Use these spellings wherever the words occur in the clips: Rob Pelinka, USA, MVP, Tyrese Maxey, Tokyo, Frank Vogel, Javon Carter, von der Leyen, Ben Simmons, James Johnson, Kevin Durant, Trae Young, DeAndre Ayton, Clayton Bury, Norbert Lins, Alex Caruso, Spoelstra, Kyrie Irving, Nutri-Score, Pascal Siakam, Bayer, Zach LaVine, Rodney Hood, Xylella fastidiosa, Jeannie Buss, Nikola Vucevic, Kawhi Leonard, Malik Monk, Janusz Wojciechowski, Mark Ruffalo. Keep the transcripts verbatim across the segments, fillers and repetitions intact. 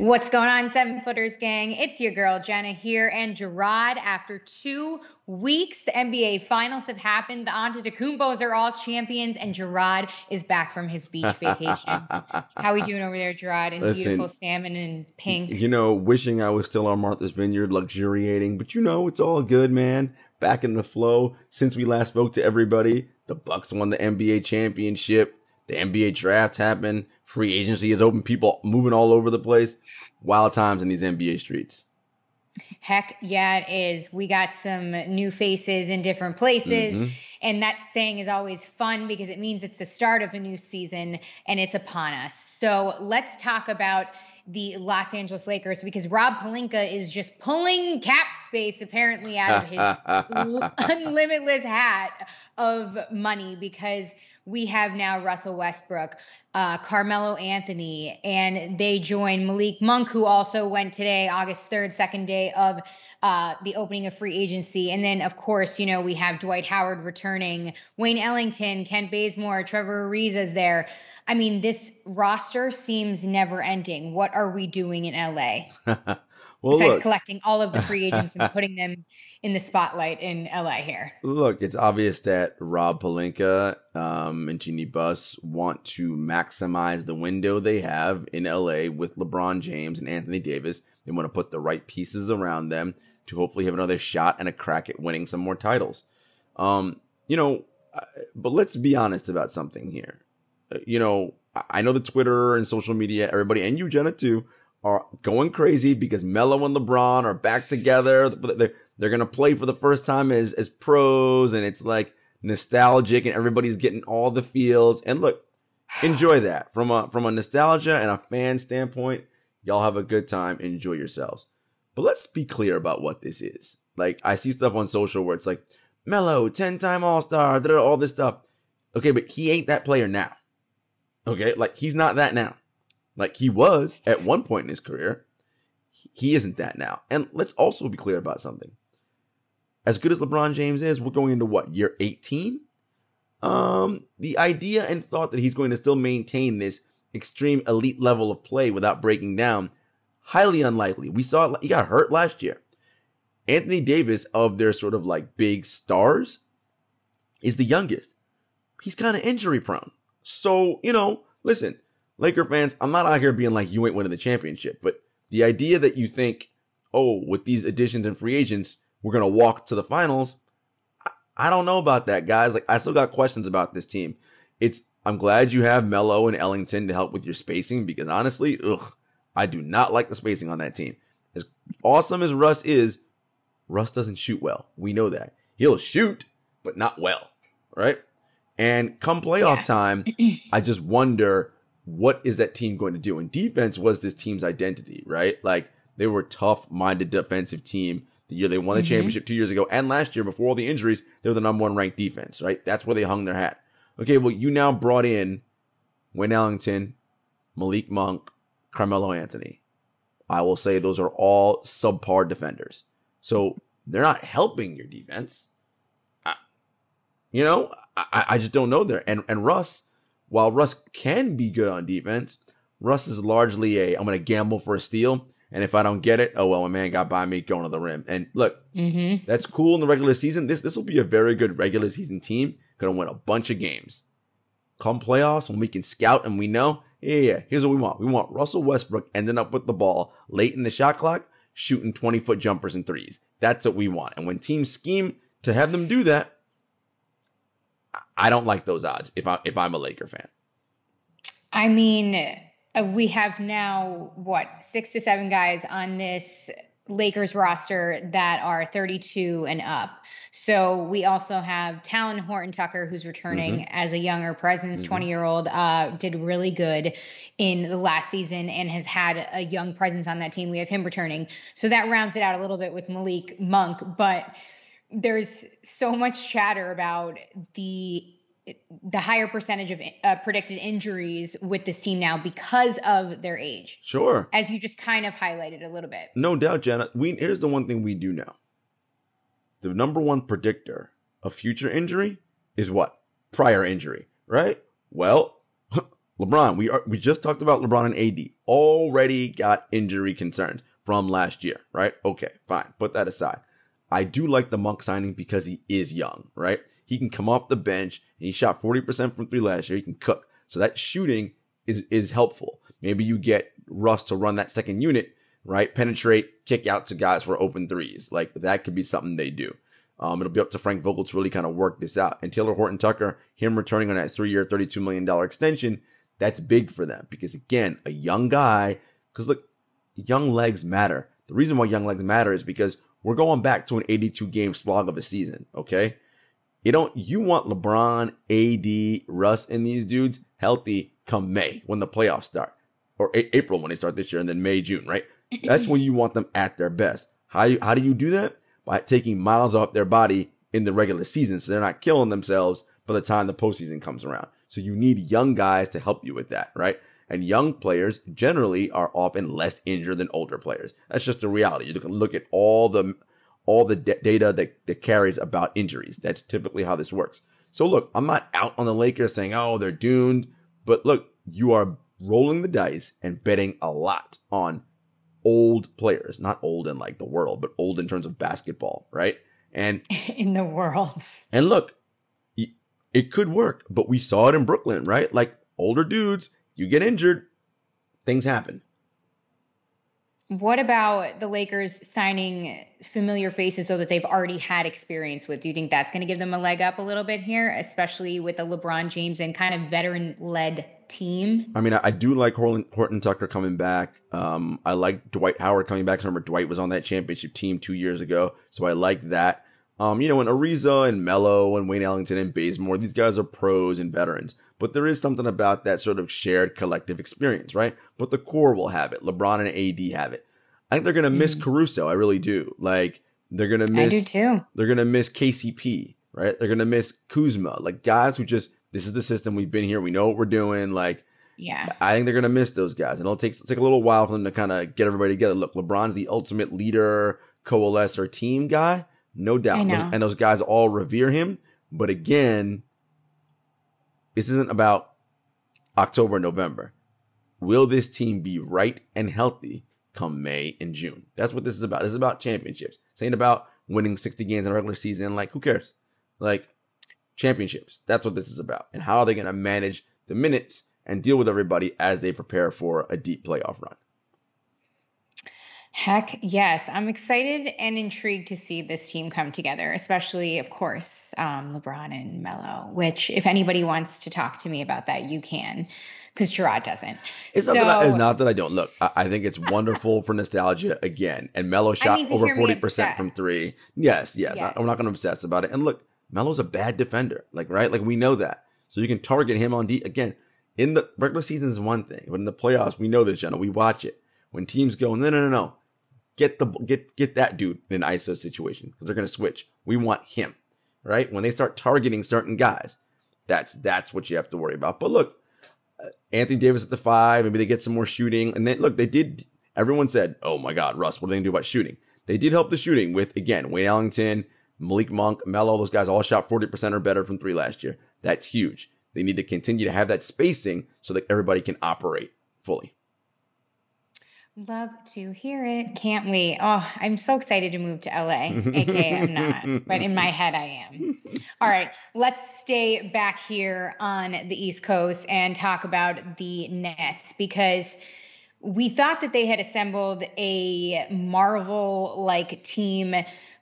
What's going on, Seven Footers gang? It's your girl Jenna here, and Gerard. After two weeks, the N B A finals have happened. The Antetokounmpos are all champions, and Gerard is back from his beach vacation. How we doing over there, Gerard? And Listen, beautiful salmon and pink. You know, wishing I was still on Martha's Vineyard, luxuriating, but you know, it's all good, man. Back in the flow. Since we last spoke to everybody, the Bucks won the N B A championship. The N B A draft happened. Free agency is open. People moving all over the place. Wild times in these N B A streets. Heck yeah, it is. We got some new faces in different places. Mm-hmm. And that saying is always fun because it means it's the start of a new season and it's upon us. So let's talk about the Los Angeles Lakers, because Rob Pelinka is just pulling cap space apparently out of his unlimitless hat of money, because we have now Russell Westbrook, uh, Carmelo Anthony, and they join Malik Monk, who also went today, August third, second day of uh, the opening of free agency. And then, of course, you know, we have Dwight Howard returning, Wayne Ellington, Kent Bazemore, Trevor Ariza's there. I mean, this roster seems never ending. What are we doing in L A? well, Besides look. collecting all of the free agents and putting them in the spotlight in L A here. Look, it's obvious that Rob Pelinka um, and Jeannie Buss want to maximize the window they have in L A with LeBron James and Anthony Davis. They want to put the right pieces around them to hopefully have another shot and a crack at winning some more titles. Um, you know, but let's be honest about something here. You know, I know the Twitter and social media, everybody, and you, Jenna, too, are going crazy because Melo and LeBron are back together. They're, they're going to play for the first time as, as pros, and it's like nostalgic, and everybody's getting all the feels. And look, enjoy that. From a, from a nostalgia and a fan standpoint, y'all have a good time. Enjoy yourselves. But let's be clear about what this is. Like, I see stuff on social where it's like, Melo, ten-time All-Star, all this stuff. Okay, but he ain't that player now. Okay, like he's not that now. Like he was at one point in his career. He isn't that now. And let's also be clear about something. As good as LeBron James is, we're going into what, year eighteen? Um, the idea and thought that he's going to still maintain this extreme elite level of play without breaking down, highly unlikely. We saw it, he got hurt last year. Anthony Davis, of their sort of like big stars, is the youngest. He's kind of injury prone. So, you know, listen, Laker fans, I'm not out here being like, you ain't winning the championship. But the idea that you think, oh, with these additions and free agents, we're going to walk to the finals. I, I don't know about that, guys. Like, I still got questions about this team. It's I'm glad you have Melo and Ellington to help with your spacing, because honestly, ugh, I do not like the spacing on that team. As awesome as Russ is, Russ doesn't shoot well. We know that. He'll shoot, but not well, right? And come playoff yeah. time, I just wonder, what is that team going to do? And defense was this team's identity, right? Like, they were a tough-minded defensive team the year they won the mm-hmm. championship two years ago. And last year, before all the injuries, they were the number one ranked defense, right? That's where they hung their hat. Okay, well, you now brought in Wayne Ellington, Malik Monk, Carmelo Anthony. I will say those are all subpar defenders. So they're not helping your defense. You know, I, I just don't know there. And and Russ, while Russ can be good on defense, Russ is largely a, I'm going to gamble for a steal. And if I don't get it, oh, well, my man got by me going to the rim. And look, mm-hmm. that's cool in the regular season. This this will be a very good regular season team. Going to win a bunch of games. Come playoffs, when we can scout and we know, yeah, yeah, here's what we want. We want Russell Westbrook ending up with the ball late in the shot clock, shooting twenty-foot jumpers and threes. That's what we want. And when teams scheme to have them do that, I don't like those odds if, I, if I'm a Laker fan. I mean, we have now, what, six to seven guys on this Lakers roster that are thirty-two and up. So we also have Talon Horton Tucker, who's returning mm-hmm. as a younger presence, mm-hmm. twenty-year-old, uh, did really good in the last season and has had a young presence on that team. We have him returning. So that rounds it out a little bit with Malik Monk. But there's so much chatter about the the higher percentage of uh, predicted injuries with this team now because of their age. Sure. As you just kind of highlighted a little bit. No doubt, Jenna. We, here's the one thing we do know. The number one predictor of future injury is what? Prior injury, right? Well, LeBron, we are, we just talked about LeBron and A D already got injury concerns from last year, right? Okay, fine. Put that aside. I do like the Monk signing because he is young, right? He can come off the bench, and he shot forty percent from three last year. He can cook. So that shooting is, is helpful. Maybe you get Russ to run that second unit, right? Penetrate, kick out to guys for open threes. Like, that could be something they do. Um, it'll be up to Frank Vogel to really kind of work this out. And Taylor Horton Tucker, him returning on that three-year, thirty-two million dollars extension, that's big for them. Because, again, a young guy, because, look, young legs matter. The reason why young legs matter is because we're going back to an eighty-two game slog of a season, okay? You don't, you want LeBron, A D, Russ, and these dudes healthy come May when the playoffs start. Or a- April when they start this year, and then May, June, right? That's when you want them at their best. How you, how do you do that? By taking miles off their body in the regular season so they're not killing themselves by the time the postseason comes around. So you need young guys to help you with that, right? And young players generally are often less injured than older players. That's just the reality. You can look at all the all the de- data that, that carries about injuries. That's typically how this works. So look, I'm not out on the Lakers saying, oh, they're doomed. But look, you are rolling the dice and betting a lot on old players, not old in like the world, but old in terms of basketball, right? And in the world. And look, it could work, but we saw it in Brooklyn, right? Like older dudes, you get injured, things happen. What about the Lakers signing familiar faces so that they've already had experience with? Do you think that's going to give them a leg up a little bit here, especially with the LeBron James and kind of veteran-led team? I mean, I, I do like Horton, Horton Tucker coming back. Um, I like Dwight Howard coming back. I remember Dwight was on that championship team two years ago, so I like that. Um, you know, and Ariza and Melo and Wayne Ellington and Bazemore, these guys are pros and veterans. But there is something about that sort of shared collective experience, right? But the core will have it. LeBron and A D have it. I think they're going to miss mm. Caruso. I really do. Like, they're going to miss. I do too. They're going to miss K C P, right? They're going to miss Kuzma. Like, guys who just, this is the system. We've been here. We know what we're doing. Like, yeah, I think they're going to miss those guys. And it'll take, it'll take a little while for them to kind of get everybody together. Look, LeBron's the ultimate leader, coalescer, team guy. No doubt. I know. And those guys all revere him. But again, this isn't about October, November. Will this team be right and healthy come May and June? That's what this is about. This is about championships. This ain't about winning sixty games in a regular season. Like, who cares? Like, championships. That's what this is about. And how are they going to manage the minutes and deal with everybody as they prepare for a deep playoff run? Heck yes. I'm excited and intrigued to see this team come together, especially, of course, um, LeBron and Melo, which if anybody wants to talk to me about that, you can, because Gerard doesn't. It's, so, not that I, it's not that I don't. Look, I, I think it's wonderful for nostalgia again. And Melo shot over forty percent from three. Yes, yes. yes. I, I'm not going to obsess about it. And look, Melo's a bad defender, like, right? Like, we know that. So you can target him on D. Again, in the regular season is one thing, but in the playoffs, we know this, Jenna. We watch it. When teams go, no, no, no, no. Get the get get that dude in an I S O situation because they're going to switch. We want him, right? When they start targeting certain guys, that's that's what you have to worry about. But look, Anthony Davis at the five, maybe they get some more shooting. And then, look, they did – everyone said, oh, my God, Russ, what are they going to do about shooting? They did help the shooting with, again, Wayne Ellington, Malik Monk, Melo. Those guys all shot forty percent or better from three last year. That's huge. They need to continue to have that spacing so that everybody can operate fully. Love to hear it. Can't wait. Oh, I'm so excited to move to L A. A K A I'm not, but in my head I am. All right, let's stay back here on the East Coast and talk about the Nets because we thought that they had assembled a Marvel-like team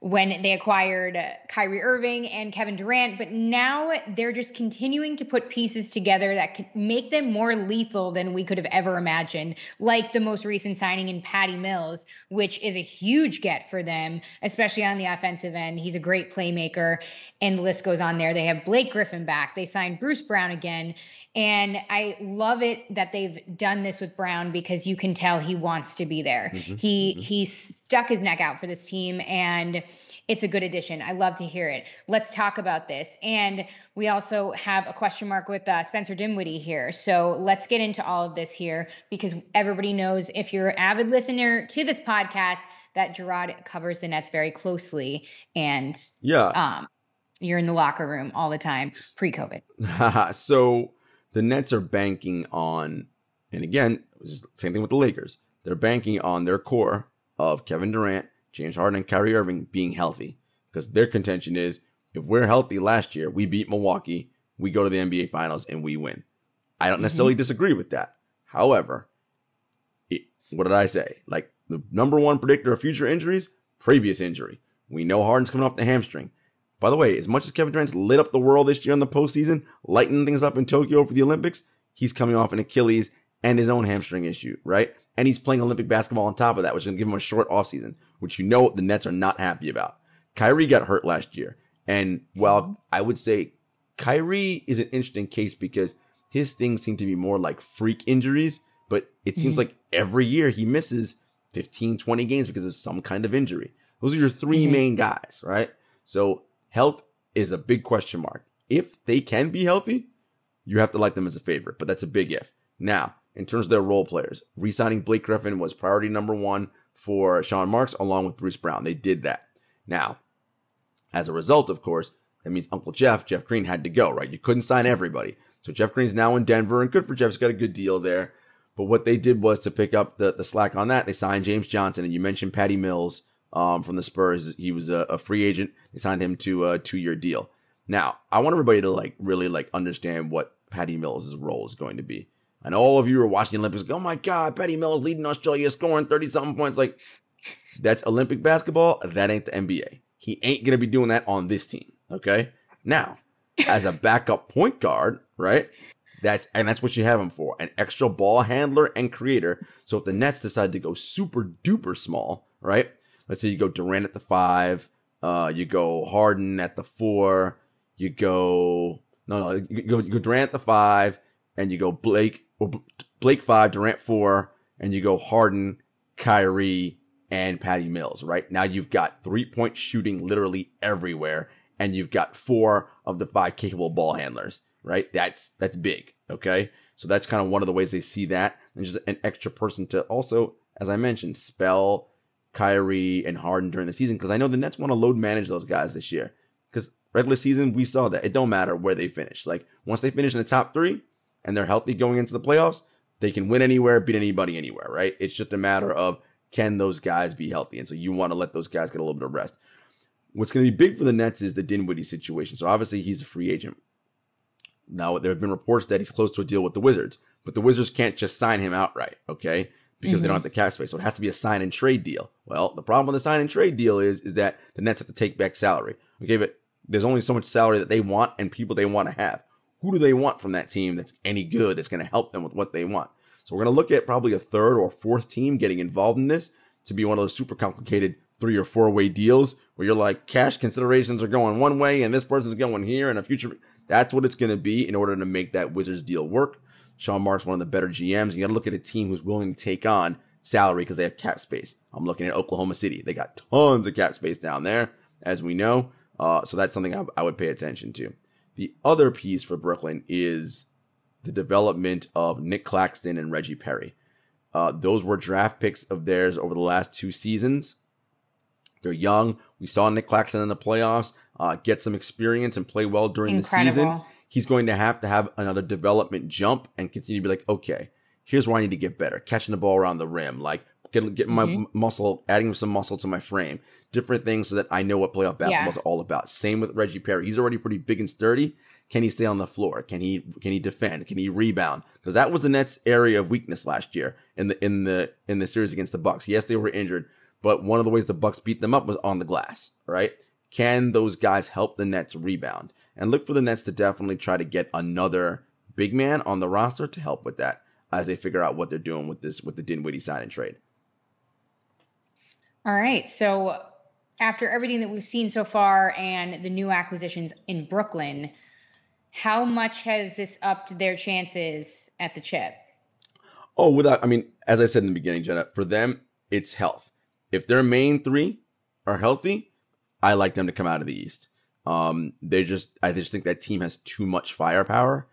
when they acquired Kyrie Irving and Kevin Durant, but now they're just continuing to put pieces together that could make them more lethal than we could have ever imagined, like the most recent signing in Patty Mills, which is a huge get for them, especially on the offensive end. He's a great playmaker, and the list goes on there. They have Blake Griffin back. They signed Bruce Brown again, and I love it that they've done this with Brown because you can tell he wants to be there. Mm-hmm. He mm-hmm. he's stuck his neck out for this team, and it's a good addition. I love to hear it. Let's talk about this. And we also have a question mark with uh, Spencer Dinwiddie here. So let's get into all of this here, because everybody knows, if you're an avid listener to this podcast, that Gerard covers the Nets very closely. And yeah, um, you're in the locker room all the time pre-COVID. So the Nets are banking on, and again, same thing with the Lakers. They're banking on their core of Kevin Durant, James Harden, and Kyrie Irving being healthy, because their contention is, if we're healthy last year, we beat Milwaukee, we go to the N B A Finals, and we win. I don't necessarily mm-hmm. disagree with that. However, it, what did I say? Like, the number one predictor of future injuries, previous injury. We know Harden's coming off the hamstring. By the way, as much as Kevin Durant's lit up the world this year in the postseason, lighting things up in Tokyo for the Olympics, he's coming off an Achilles and his own hamstring issue, right? And he's playing Olympic basketball on top of that, which is going to give him a short offseason, which you know the Nets are not happy about. Kyrie got hurt last year. And while I would say Kyrie is an interesting case because his things seem to be more like freak injuries, but it seems mm-hmm. like every year he misses fifteen, twenty games because of some kind of injury. Those are your three mm-hmm. main guys, right? So health is a big question mark. If they can be healthy, you have to like them as a favorite, but that's a big if. Now, in terms of their role players, re-signing Blake Griffin was priority number one for Sean Marks, along with Bruce Brown. They did that. Now, as a result, of course, that means Uncle Jeff, Jeff Green, had to go, right? You couldn't sign everybody. So Jeff Green's now in Denver, and good for Jeff. He's got a good deal there. But what they did was, to pick up the, the slack on that, they signed James Johnson, and you mentioned Patty Mills um, from the Spurs. He was a, a free agent. They signed him to a two-year deal. Now, I want everybody to like really like understand what Patty Mills' role is going to be. And all of you are watching the Olympics. Like, oh my God, Patty Mills leading Australia, scoring thirty-something points. Like, that's Olympic basketball. That ain't the N B A. He ain't going to be doing that on this team, okay? Now, as a backup point guard, right, That's and that's what you have him for, an extra ball handler and creator. So if the Nets decide to go super-duper small, right, let's say you go Durant at the five, uh, you go Harden at the four, you go – no, no, you go, you go Durant at the five, and you go Blake – Or Blake five, Durant four, and you go Harden, Kyrie, and Patty Mills, right? Now you've got three-point shooting literally everywhere, and you've got four of the five capable ball handlers, right? That's that's big, okay? So that's kind of one of the ways they see that, and just an extra person to also, as I mentioned, spell Kyrie and Harden during the season, because I know the Nets want to load manage those guys this year, because regular season, we saw that. It don't matter where they finish. Like, once they finish in the top three, and they're healthy going into the playoffs, they can win anywhere, beat anybody anywhere, right? It's just a matter of, can those guys be healthy? And so you want to let those guys get a little bit of rest. What's going to be big for the Nets is the Dinwiddie situation. So obviously he's a free agent. Now, there have been reports that he's close to a deal with the Wizards, but the Wizards can't just sign him outright, okay? Because mm-hmm. they don't have the cap space. So it has to be a sign and trade deal. Well, the problem with the sign and trade deal is, is that the Nets have to take back salary. Okay, but there's only so much salary that they want and people they want to have. Who do they want from that team that's any good, that's going to help them with what they want? So we're going to look at probably a third or fourth team getting involved in this to be one of those super complicated three or four-way deals where you're like, cash considerations are going one way and this person's going here and a future. That's what it's going to be in order to make that Wizards deal work. Sean Marks, one of the better G Ms. You got to look at a team who's willing to take on salary because they have cap space. I'm looking at Oklahoma City. They got tons of cap space down there, as we know. Uh, so that's something I, I would pay attention to. The other piece for Brooklyn is the development of Nick Claxton and Reggie Perry. Uh, those were draft picks of theirs over the last two seasons. They're young. We saw Nick Claxton in the playoffs uh, get some experience and play well during Incredible. the season. He's going to have to have another development jump and continue to be like, okay, here's where I need to get better. Catching the ball around the rim, like getting get mm-hmm. my muscle, adding some muscle to my frame. Different things so that I know what playoff basketball is yeah. all about. Same with Reggie Perry. He's already pretty big and sturdy. Can he stay on the floor? Can he can he defend? Can he rebound? Because that was the Nets' area of weakness last year in the in the in the series against the Bucks. Yes, they were injured, But one of the ways the Bucks beat them up was on the glass, right? Can those guys help the Nets rebound? And look for the Nets to definitely try to get another big man on the roster to help with that as they figure out what they're doing with this, with the Dinwiddie sign and trade. All right. So after everything that we've seen so far and the new acquisitions in Brooklyn, how much has this upped their chances at the chip? Oh, without, I mean, as I said in the beginning, Jenna, for them, it's health. If their main three are healthy, I like them to come out of the East. Um, they just, I just think that team has too much firepower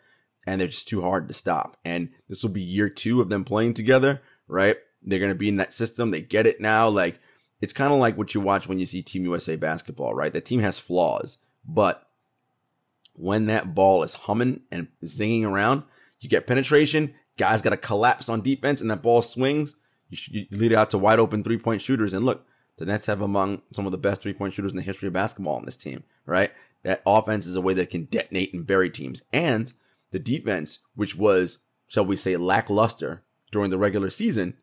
and they're just too hard to stop. And this will be year two of them playing together, right? They're going to be in that system. They get it now. Like, it's kind of like what you watch when you see Team U S A basketball, right? That team has flaws, but when that ball is humming and zinging around, you get penetration. Guys got to collapse on defense and that ball swings. You, should, you lead it out to wide open three-point shooters. And look, the Nets have among some of the best three-point shooters in the history of basketball on this team, right? That offense is a way that can detonate and bury teams. And the defense, which was, shall we say, lackluster during the regular season,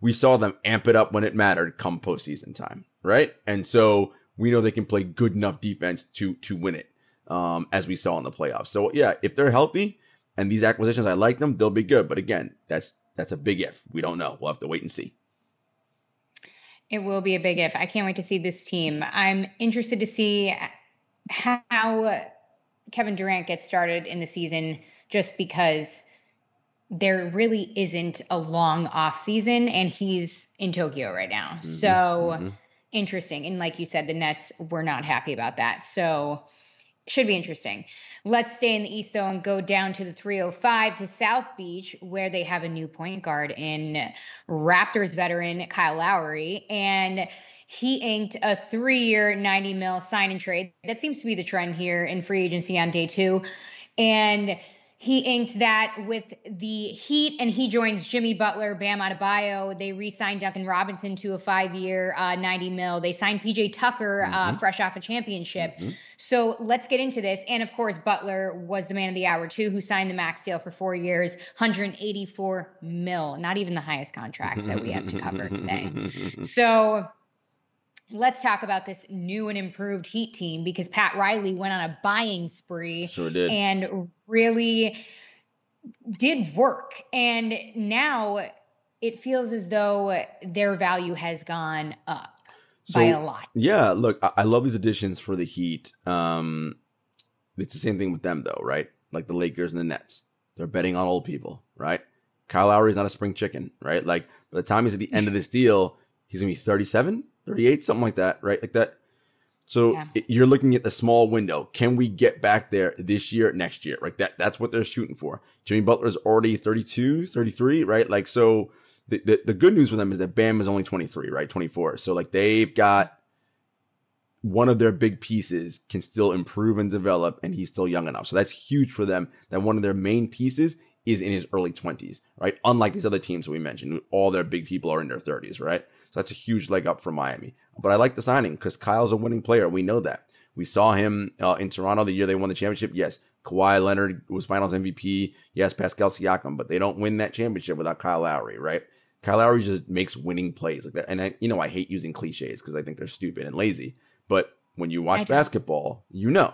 we saw them amp it up when it mattered come postseason time, right? And so we know they can play good enough defense to to win it, um, as we saw in the playoffs. So, yeah, if they're healthy and these acquisitions, I like them, they'll be good. But, again, that's that's a big if. We don't know. We'll have to wait and see. It will be a big if. I can't wait to see this team. I'm interested to see how Kevin Durant gets started in the season, just because there really isn't a long off season and he's in Tokyo right now. Mm-hmm. So mm-hmm. Interesting. And like you said, the Nets were not happy about that. So should be interesting. Let's stay in the East though and go down to the three oh five to South Beach, where they have a new point guard in Raptors veteran Kyle Lowry, and he inked a three-year ninety mil sign and trade. That seems to be the trend here in free agency on day two, and he inked that with the Heat, and he joins Jimmy Butler, Bam Adebayo. They re-signed Duncan Robinson to a five-year uh, ninety mil. They signed P J. Tucker, mm-hmm. uh, fresh off a championship. Mm-hmm. So let's get into this. And, of course, Butler was the man of the hour, too, who signed the max deal for four years, one hundred eighty-four mil. Not even the highest contract that we have to cover today. So let's talk about this new and improved Heat team, because Pat Riley went on a buying spree. Sure did. And really did work. And now it feels as though their value has gone up so, by a lot. Yeah, look, I-, I love these additions for the Heat. Um, it's the same thing with them, though, right? Like the Lakers and the Nets. They're betting on old people, right? Kyle Lowry's not a spring chicken, right? Like, by the time he's at the end of this deal, he's going to be thirty-seven? thirty-eight, something like that, right? Like that. So yeah. it, you're looking at the small window. Can we get back there this year, next year? Like that, that's what they're shooting for. Jimmy Butler's already thirty-two, thirty-three, right? Like, so the, the, the good news for them is that Bam is only twenty-three, right? twenty-four. So like they've got one of their big pieces can still improve and develop, and he's still young enough. So that's huge for them, that one of their main pieces is in his early twenties, right? Unlike these other teams that we mentioned, all their big people are in their thirties, right? That's a huge leg up for Miami. But I like the signing because Kyle's a winning player. We know that. We saw him uh, in Toronto the year they won the championship. Yes, Kawhi Leonard was finals M V P. Yes, Pascal Siakam. But they don't win that championship without Kyle Lowry, right? Kyle Lowry just makes winning plays like that. And, I, you know, I hate using cliches because I think they're stupid and lazy. But when you watch basketball, you know.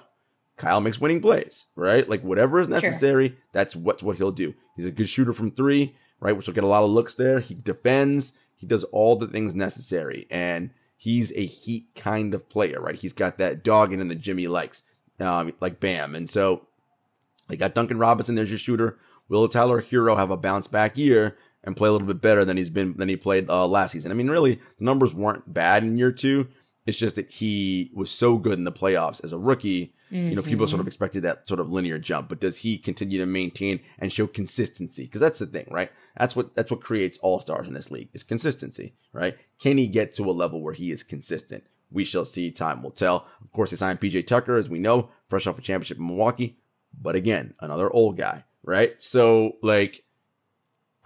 Kyle makes winning plays, right? Like whatever is necessary, sure. that's what, what he'll do. He's a good shooter from three, right, which will get a lot of looks there. He defends. He does all the things necessary, and he's a Heat kind of player, right? He's got that dog in him that Jimmy likes, um, like Bam. And so they got Duncan Robinson. There's your shooter. Will Tyler Hero have a bounce back year and play a little bit better than he's been than he played uh, last season? I mean, really, the numbers weren't bad in year two. It's just that he was so good in the playoffs as a rookie. Mm-hmm. You know, people sort of expected that sort of linear jump, but does he continue to maintain and show consistency? Because that's the thing, right? That's what that's what creates all-stars in this league is consistency, right? Can he get to a level where he is consistent? We shall see. Time will tell. Of course, they signed P J Tucker, as we know, fresh off a championship in Milwaukee. But again, another old guy, right? So, like,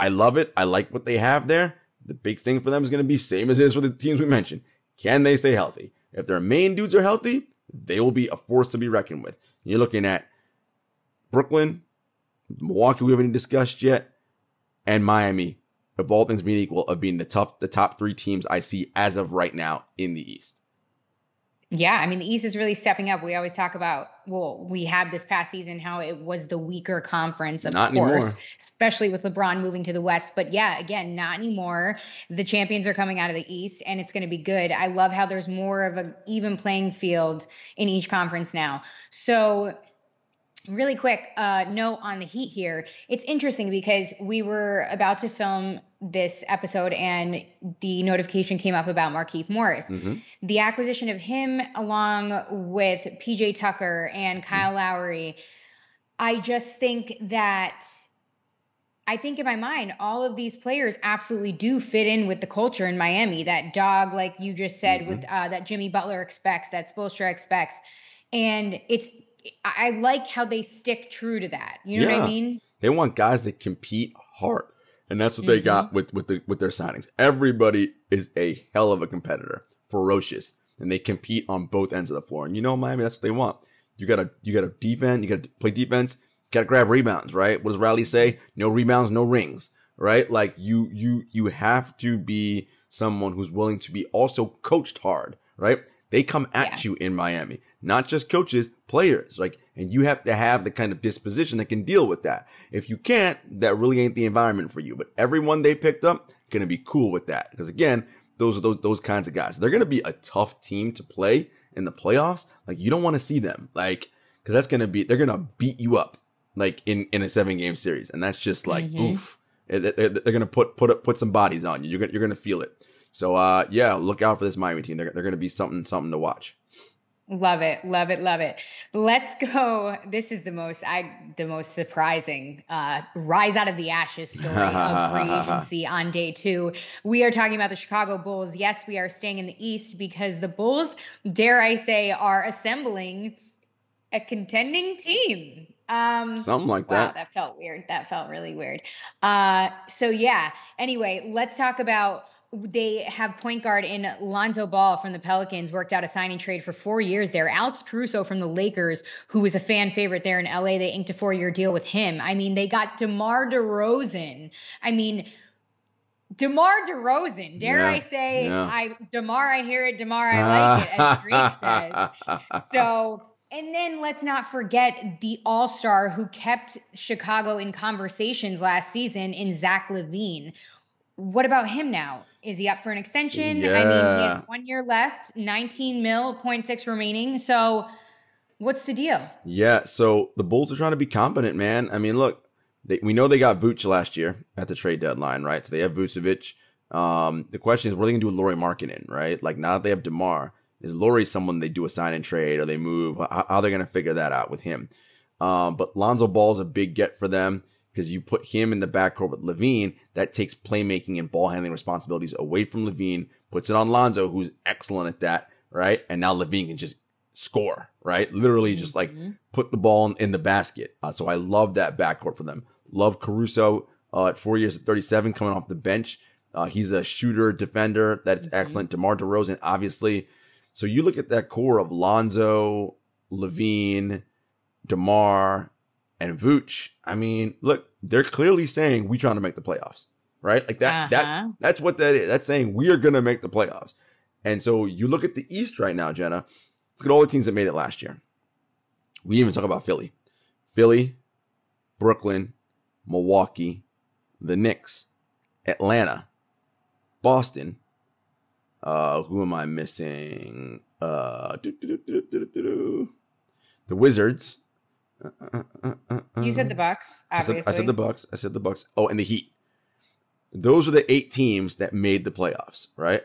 I love it. I like what they have there. The big thing for them is going to be same as it is for the teams we mentioned. Can they stay healthy? If their main dudes are healthy, they will be a force to be reckoned with. You're looking at Brooklyn, Milwaukee, we haven't discussed yet, and Miami of all things being equal, of being the top, the top three teams I see as of right now in the East. Yeah, I mean, the East is really stepping up. We always talk about, well, we had this past season how it was the weaker conference, of course. Not anymore. Especially with LeBron moving to the West. But yeah, again, not anymore. The champions are coming out of the East, and it's going to be good. I love how there's more of an even playing field in each conference now. So really quick uh, note on the Heat here. It's interesting because we were about to film this episode and the notification came up about Markieff Morris. Mm-hmm. The acquisition of him along with P J. Tucker and Kyle mm-hmm. Lowry. I just think that, I think in my mind, all of these players absolutely do fit in with the culture in Miami. That dog, like you just said, mm-hmm. with uh, that Jimmy Butler expects, that Spoelstra expects. And it's, I like how they stick true to that. You know yeah. what I mean? They want guys that compete hard. And that's what mm-hmm. they got with with, the, with their signings. Everybody is a hell of a competitor, ferocious, and they compete on both ends of the floor. And you know, Miami, that's what they want. You gotta you gotta defend. You gotta play defense. You gotta grab rebounds, right? What does Riley say? No rebounds, no rings, right? Like you you you have to be someone who's willing to be also coached hard, right? They come at yeah. you in Miami, not just coaches, players, like, and you have to have the kind of disposition that can deal with that. If you can't, that really ain't the environment for you. But everyone they picked up going to be cool with that, because again, those are those those kinds of guys. They're going to be a tough team to play in the playoffs. Like, you don't want to see them, like, because that's going to be, they're going to beat you up, like in in a seven game series, and that's just like mm-hmm. oof. They're, they're going to put put put some bodies on you. You're gonna, you're going to feel it. So, uh, yeah, look out for this Miami team. They're, they're going to be something, something to watch. Love it. Love it. Love it. Let's go. This is the most, I, the most surprising, uh, rise out of the ashes story of free agency on day two. We are talking about the Chicago Bulls. Yes, we are staying in the East because the Bulls, dare I say, are assembling a contending team. Um, Something like wow, that. That felt weird. That felt really weird. Uh, so yeah, anyway, let's talk about, they have point guard in Lonzo Ball from the Pelicans, worked out a signing trade for four years there. Alex Caruso from the Lakers, who was a fan favorite there in L A, they inked a four-year deal with him. I mean, they got DeMar DeRozan. I mean, DeMar DeRozan. Dare yeah, I say, yeah. I DeMar, I hear it. DeMar, I like it, as Drake says. So, and then let's not forget the all-star who kept Chicago in conversations last season in Zach LaVine. What about him now? Is he up for an extension? Yeah. I mean, he has one year left, nineteen mil, point six remaining. So what's the deal? Yeah, so the Bulls are trying to be competent, man. I mean, look, they, we know they got Vooch last year at the trade deadline, right? So they have Vucevic. Um, the question is, what are they going to do with Lauri Markkanen, right? Like, now that they have DeMar, is Lauri someone they do a sign and trade or they move? How, how are they going to figure that out with him? Um, but Lonzo Ball is a big get for them, because you put him in the backcourt with LaVine, that takes playmaking and ball handling responsibilities away from LaVine, puts it on Lonzo, who's excellent at that, right? And now LaVine can just score, right? Literally just like put the ball in, in the basket. Uh, so I love that backcourt for them. Love Caruso uh, at four years at thirty-seven, coming off the bench. Uh, he's a shooter, defender. That's mm-hmm. excellent. DeMar DeRozan, obviously. So you look at that core of Lonzo, LaVine, DeMar, and Vooch. I mean, look, they're clearly saying we're trying to make the playoffs, right? Like that, uh-huh. that's, that's what that is. That's saying we are going to make the playoffs. And so you look at the East right now, Jenna, look at all the teams that made it last year. We didn't even talk about Philly, Philly, Brooklyn, Milwaukee, the Knicks, Atlanta, Boston. Uh, who am I missing? Uh, the Wizards. Uh, uh, uh, uh, uh. You said the Bucks, obviously. I said, I said the Bucks. I said the Bucks. Oh, and the Heat. Those are the eight teams that made the playoffs, right?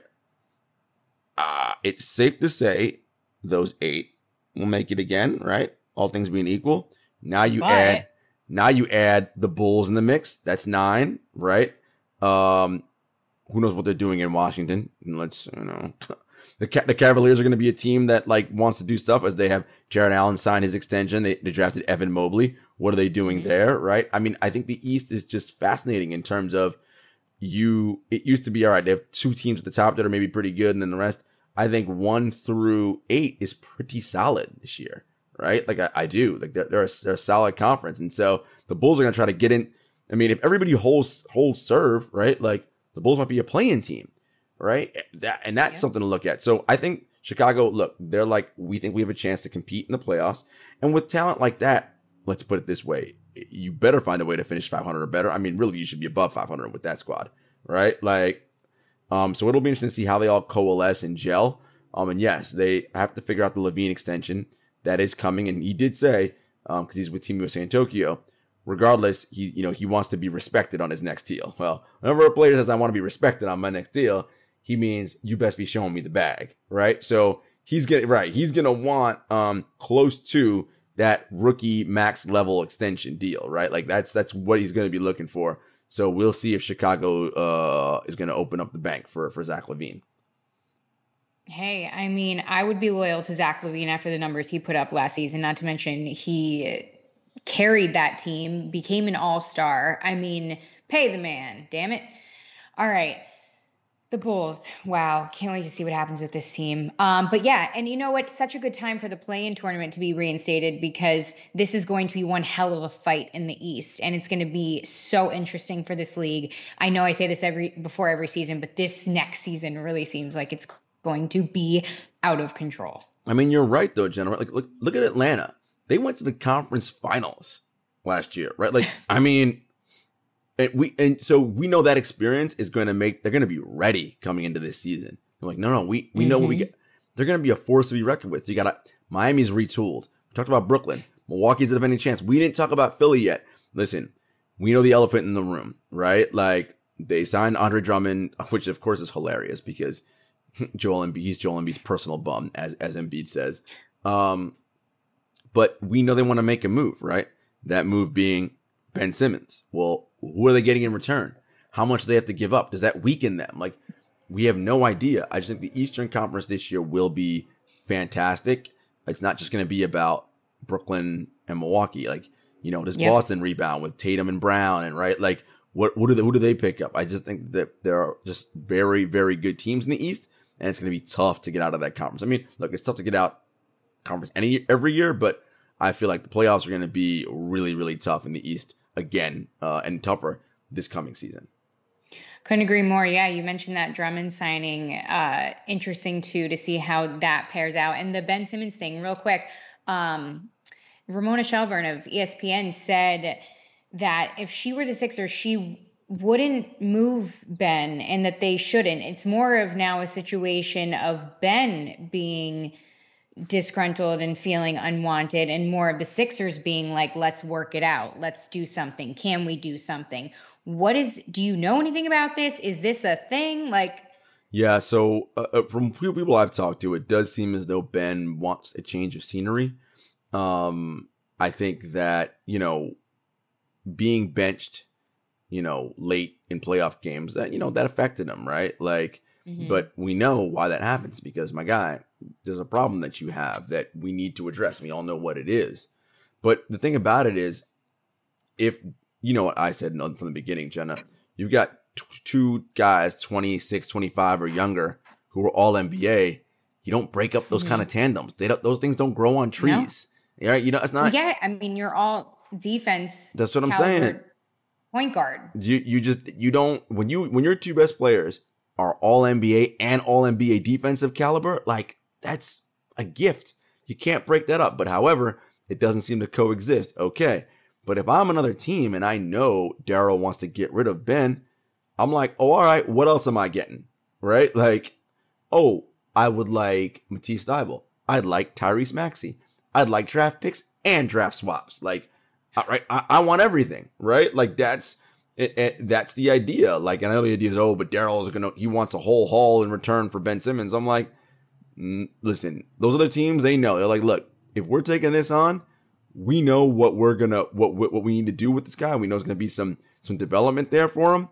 Uh, it's safe to say those eight will make it again, right? All things being equal. Now you but... add, now you add the Bulls in the mix. That's nine, right? Um, who knows what they're doing in Washington? Let's, you know. The, the Cavaliers are going to be a team that like wants to do stuff, as they have Jared Allen sign his extension. They, they drafted Evan Mobley. What are they doing there, right? I mean, I think the East is just fascinating in terms of you. It used to be, all right, they have two teams at the top that are maybe pretty good, and then the rest. I think one through eight is pretty solid this year, right? Like I, I do. Like they're, they're, a, they're a solid conference, and so the Bulls are going to try to get in. I mean, if everybody holds holds serve, right, like the Bulls might be a play-in team, right? That, and that's yeah. something to look at. So I think Chicago, look, they're like, we think we have a chance to compete in the playoffs. And with talent like that, let's put it this way, you better find a way to finish five hundred or better. I mean, really, you should be above five hundred with that squad, right? Like, um, so it'll be interesting to see how they all coalesce and gel. Um, and yes, they have to figure out the LaVine extension that is coming. And he did say, um, because he's with Team U S A in Tokyo, regardless, he you know he wants to be respected on his next deal. Well, whenever a player says I want to be respected on my next deal, he means you best be showing me the bag, right? So he's getting right. He's gonna want um close to that rookie max level extension deal, right? Like that's that's what he's gonna be looking for. So we'll see if Chicago uh is gonna open up the bank for for Zach LaVine. Hey, I mean, I would be loyal to Zach LaVine after the numbers he put up last season. Not to mention he carried that team, became an all-star. I mean, pay the man, damn it. All right. The Bulls, wow, can't wait to see what happens with this team. Um, but yeah, and you know what? Such a good time for the play-in tournament to be reinstated because this is going to be one hell of a fight in the East, and it's going to be so interesting for this league. I know I say this every before every season, but this next season really seems like it's going to be out of control. I mean, you're right, though, Jenna. Like, look, look at Atlanta. They went to the conference finals last year, right? Like, I mean, and we and so we know that experience is going to make they're going to be ready coming into this season. I'm like, no, no, we we mm-hmm. know what we get. They're going to be a force to be reckoned with. So you got to Miami's retooled. We talked about Brooklyn, Milwaukee's the defending champs. We didn't talk about Philly yet. Listen, we know the elephant in the room, right? Like they signed Andre Drummond, which of course is hilarious because Joel Embiid, he's Joel Embiid's personal bum, as as Embiid says. Um, But we know they want to make a move, right? That move being Ben Simmons. Well, who are they getting in return? How much do they have to give up? Does that weaken them? Like, we have no idea. I just think the Eastern Conference this year will be fantastic. It's not just going to be about Brooklyn and Milwaukee. Like, you know, does yep. Boston rebound with Tatum and Brown and right? Like, what what do they, who do they pick up? I just think that there are just very, very good teams in the East, and it's going to be tough to get out of that conference. I mean, look, it's tough to get out conference any every year, but I feel like the playoffs are going to be really, really tough in the East again, uh, and tougher this coming season. Couldn't agree more. Yeah, you mentioned that Drummond signing. Uh, interesting too to see how that pairs out. And the Ben Simmons thing, real quick. Um, Ramona Shelburne of E S P N said that if she were the Sixers, she wouldn't move Ben, and that they shouldn't. It's more of now a situation of Ben being disgruntled and feeling unwanted, and more of the Sixers being like, let's work it out. Let's do something. Can we do something? What is, do you know anything about this? Is this a thing? Like, yeah. So uh, from few people I've talked to, it does seem as though Ben wants a change of scenery. Um, I think that, you know, being benched, you know, late in playoff games, that, you know, that affected him, right? Like, mm-hmm. But we know why that happens because, my guy, there's a problem that you have that we need to address. We all know what it is. But the thing about it is, if you know what I said from the beginning, Jenna, you've got t- two guys, twenty-six, twenty-five or younger, who are all N B A. You don't break up those mm-hmm. kind of tandems. They don't, those things don't grow on trees. No. All right, you know, it's not. Yeah, I mean, you're all defense. That's what I'm saying. Point guard. You you just you don't when you when your two best players are all N B A and all N B A defensive caliber, like that's a gift. You can't break that up. But however, it doesn't seem to coexist. Okay. But if I'm another team and I know Daryl wants to get rid of Ben, I'm like, oh, all right, what else am I getting? Right? Like, oh, I would like Matisse Thybulle. I'd like Tyrese Maxey. I'd like draft picks and draft swaps. Like, all right, I, I want everything, right? Like that's, It, it, that's the idea. Like, and I know the idea is, oh, but Daryl's gonna he wants a whole haul in return for Ben Simmons. I'm like, listen, those other teams, they know. They're like, look, if we're taking this on, we know what we're gonna what what, what we need to do with this guy. We know there's gonna be some some development there for him.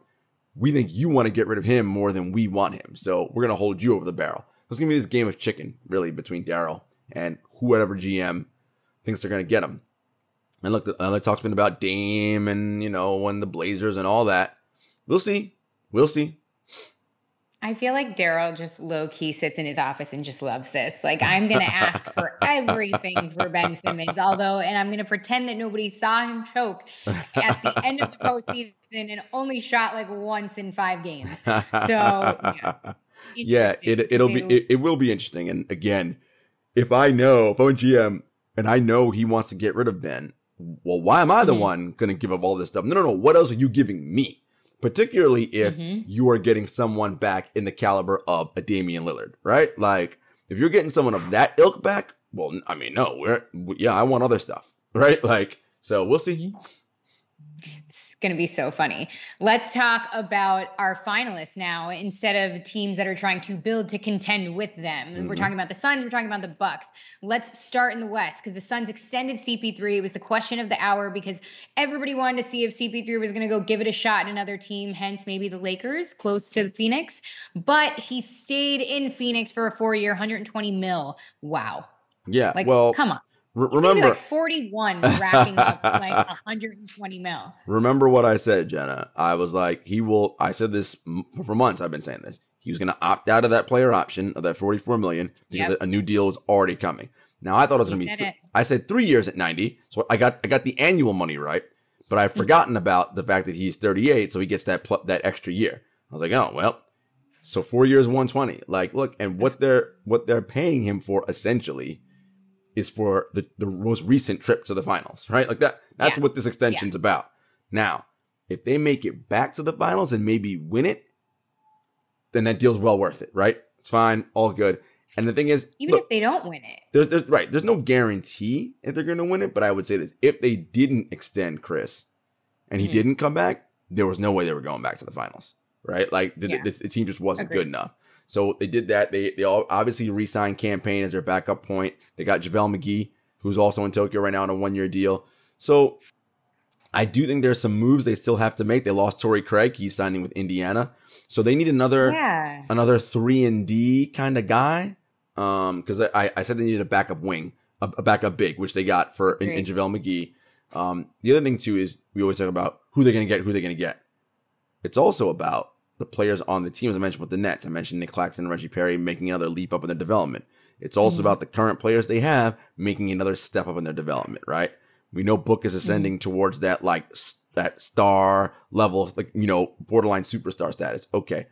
We think you want to get rid of him more than we want him, so we're gonna hold you over the barrel. It's gonna be this game of chicken, really, between Daryl and whoever G M thinks they're gonna get him. And look, I like talk's been about Dame and, you know, and the Blazers and all that. We'll see. We'll see. I feel like Daryl just low-key sits in his office and just loves this. Like, I'm going to ask for everything for Ben Simmons, although, and I'm going to pretend that nobody saw him choke at the end of the postseason and only shot like once in five games. So, yeah. Yeah, it, it'll be, it, it will be interesting. And again, if I know, if I'm a G M and I know he wants to get rid of Ben, well, why am I the mm-hmm. one going to give up all this stuff? No, no, no. What else are you giving me? Particularly if mm-hmm. you are getting someone back in the caliber of a Damian Lillard, right? Like, if you're getting someone of that ilk back, well, I mean, no, we're, we, yeah, I want other stuff, right? Like, so we'll see. It's going to be so funny. Let's talk about our finalists now instead of teams that are trying to build to contend with them. Mm-hmm. We're talking about the Suns. We're talking about the Bucks. Let's start in the West because the Suns extended C P three. It was the question of the hour because everybody wanted to see if C P three was going to go give it a shot at another team, hence maybe the Lakers close to Phoenix. But he stayed in Phoenix for a four-year, one hundred twenty mil. Wow. Yeah, like, well, come on. Re- remember, like forty-one racking up like one hundred twenty mil. Remember what I said, Jenna. I was like, he will. I said this for months. I've been saying this. He was going to opt out of that player option of that forty-four million because yep. a new deal is already coming. Now I thought it was going to be. Th- I said three years at ninety, so I got I got the annual money right, but I've forgotten about the fact that he's thirty-eight, so he gets that pl- that extra year. I was like, oh well. So four years, one hundred twenty. Like, look, and what they're what they're paying him for essentially is for the, the most recent trip to the finals, right? Like that. That's yeah. what this extension's yeah. about. Now, if they make it back to the finals and maybe win it, then that deal's well worth it, right? It's fine, all good. And the thing is, even look, if they don't win it, there's, there's right. There's no guarantee if they're going to win it, but I would say this: if they didn't extend Chris and he mm-hmm. didn't come back, there was no way they were going back to the finals, right? Like the, yeah. the, the team just wasn't Agreed. good enough. So they did that. They they all obviously re-signed Campaign as their backup point. They got JaVale McGee, who's also in Tokyo right now on a one-year deal. So I do think there's some moves they still have to make. They lost Torrey Craig. He's signing with Indiana. So they need another yeah. another three and D kind of guy. Um, because I, I said they needed a backup wing, a, a backup big, which they got for in, in JaVale McGee. Um, the other thing too is we always talk about who they're gonna get, who they're gonna get. It's also about the players on the team, as I mentioned with the Nets. I mentioned Nick Claxton and Reggie Perry making another leap up in their development. It's also mm-hmm. about the current players they have making another step up in their development, right? We know Book is ascending mm-hmm. towards that, like, that star level, like, you know, borderline superstar status. Okay.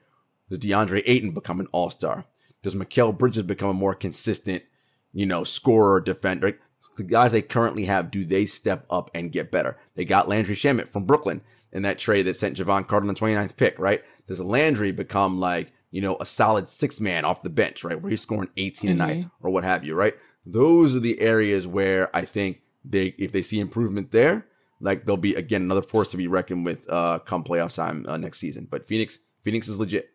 Does DeAndre Ayton become an all-star? Does Mikal Bridges become a more consistent, you know, scorer, defender? Like, the guys they currently have, do they step up and get better? They got Landry Shamet from Brooklyn in that trade that sent Javon Carter on the twenty-ninth pick, right? Does Landry become like, you know, a solid six man off the bench, right? Where he's scoring eighteen mm-hmm. a night or what have you, right? Those are the areas where I think they, if they see improvement there, like they'll be, again, another force to be reckoned with uh, come playoff time uh, next season. But Phoenix, Phoenix is legit.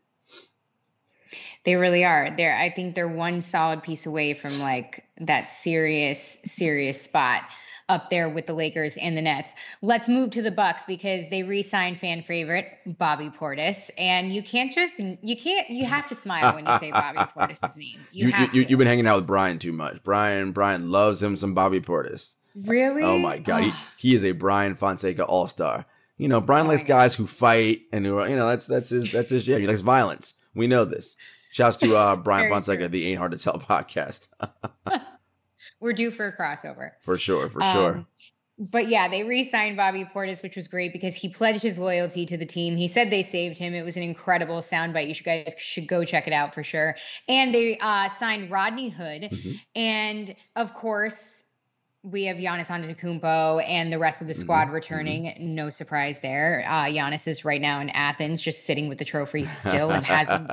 They really are. They're, I think they're one solid piece away from like that serious, serious spot up there with the Lakers and the Nets. Let's move to the Bucks because they re-signed fan favorite Bobby Portis, and you can't just you can't you have to smile when you say Bobby Portis' name. You, you have you, to. You've been hanging out with Brian too much. Brian Brian loves him some Bobby Portis. Really? Oh my God, he, he is a Brian Fonseca all-star. You know, Brian oh likes guys who fight and who are, you know, that's that's his that's his yeah. He likes violence. We know this. Shouts to uh, Brian Fonseca, true. The Ain't Hard to Tell podcast. We're due for a crossover. For sure, for um, sure. But yeah, they re-signed Bobby Portis, which was great because he pledged his loyalty to the team. He said they saved him. It was an incredible soundbite. You should, guys should go check it out for sure. And they uh, signed Rodney Hood. Mm-hmm. And of course, we have Giannis Antetokounmpo and the rest of the squad mm-hmm. returning. Mm-hmm. No surprise there. Uh, Giannis is right now in Athens just sitting with the trophy still and hasn't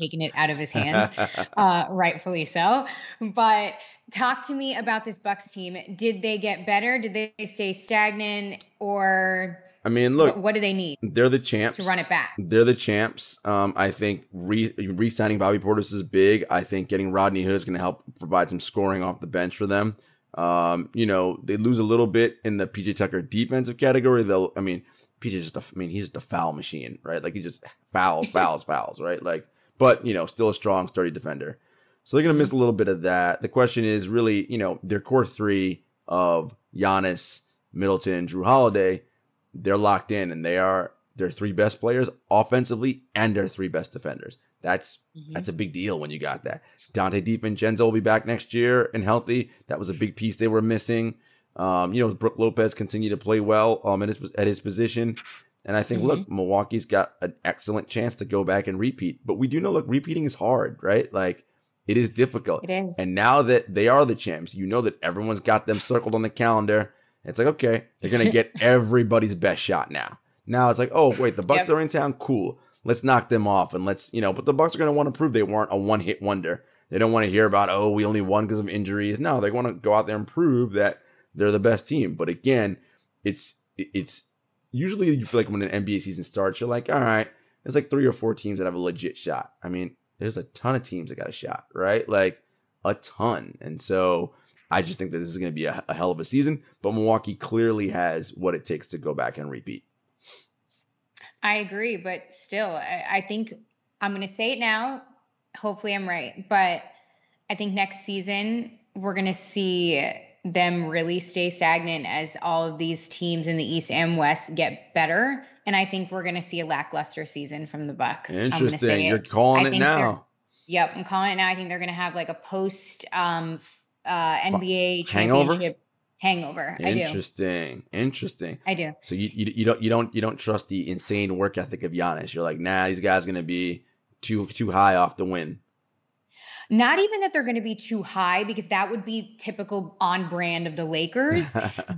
taken it out of his hands. Uh, rightfully so. But talk to me about this Bucks team. Did they get better? Did they stay stagnant? Or I mean, look, what, what do they need? They're the champs. To run it back. They're the champs. Um, I think re- re-signing Bobby Portis is big. I think getting Rodney Hood is going to help provide some scoring off the bench for them. Um, you know, they lose a little bit in the P J Tucker defensive category. They'll, I mean, P J's just a, I mean, he's just a foul machine, right? Like he just fouls, fouls, fouls, right? Like, but you know, still a strong, sturdy defender. So they're going to miss a little bit of that. The question is really, you know, their core three of Giannis, Middleton, Drew Holiday, they're locked in and they are their three best players offensively and their three best defenders. That's mm-hmm. that's a big deal when you got that. Dante DiVincenzo will be back next year and healthy. That was a big piece they were missing. Um, you know, Brook Lopez continued to play well um, at, his, at his position. And I think, mm-hmm. look, Milwaukee's got an excellent chance to go back and repeat. But we do know, look, repeating is hard, right? Like, it is difficult. It is. And now that they are the champs, you know that everyone's got them circled on the calendar. It's like, okay, they're going to get everybody's best shot now. Now it's like, oh, wait, the Bucks yep. are in town? Cool. Let's knock them off and let's, you know, but the Bucks are going to want to prove they weren't a one-hit wonder. They don't want to hear about, oh, we only won because of injuries. No, they want to go out there and prove that they're the best team. But again, it's it's usually you feel like when an N B A season starts, you're like, all right, there's like three or four teams that have a legit shot. I mean, there's a ton of teams that got a shot, right? Like a ton. And so I just think that this is going to be a, a hell of a season. But Milwaukee clearly has what it takes to go back and repeat. I agree, but still, I, I think I'm going to say it now. Hopefully I'm right. But I think next season, we're going to see them really stay stagnant as all of these teams in the East and West get better. And I think we're going to see a lackluster season from the Bucks. Interesting. You're calling it now. Yep. I'm calling it now. I think they're going to have like a post um, uh, N B A championship hangover. I do. Interesting. Interesting. I do. So you, you you don't you don't you don't trust the insane work ethic of Giannis. You're like, nah, these guys are gonna be too too high off the win. Not even that they're gonna be too high, because that would be typical on brand of the Lakers.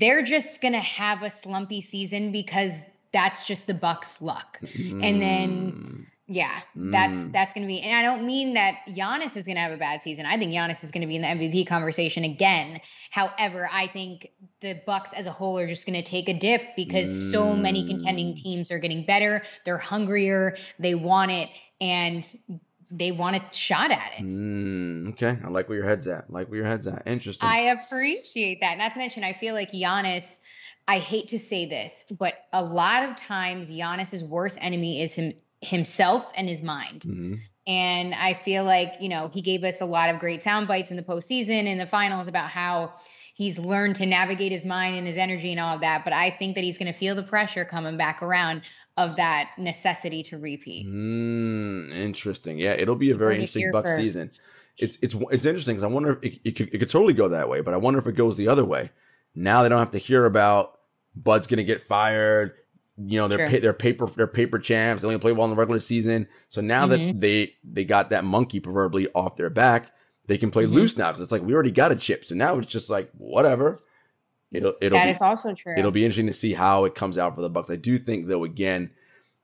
They're just gonna have a slumpy season because that's just the Bucks' luck. Mm. And then yeah, that's mm. that's going to be – and I don't mean that Giannis is going to have a bad season. I think Giannis is going to be in the M V P conversation again. However, I think the Bucks as a whole are just going to take a dip because mm. so many contending teams are getting better. They're hungrier. They want it, and they want a shot at it. Mm. Okay. I like where your head's at. I like where your head's at. Interesting. I appreciate that. Not to mention, I feel like Giannis – I hate to say this, but a lot of times Giannis's worst enemy is him. himself and his mind. Mm-hmm. And I feel like, you know, he gave us a lot of great sound bites in the postseason and the finals about how he's learned to navigate his mind and his energy and all of that. But I think that he's going to feel the pressure coming back around of that necessity to repeat. Mm, interesting. Yeah. It'll be a very interesting Bucks first. season. It's, it's, it's interesting because I wonder if it, it, could, it could totally go that way, but I wonder if it goes the other way. Now they don't have to hear about Bud's going to get fired. You know, they're, pa- they're paper they're paper champs. They only play well in the regular season. So now mm-hmm. that they they got that monkey proverbially off their back, they can play mm-hmm. loose now. Because it's like, we already got a chip. So now it's just like, whatever. It'll, it'll that be, is also true. It'll be interesting to see how it comes out for the Bucks. I do think, though, again,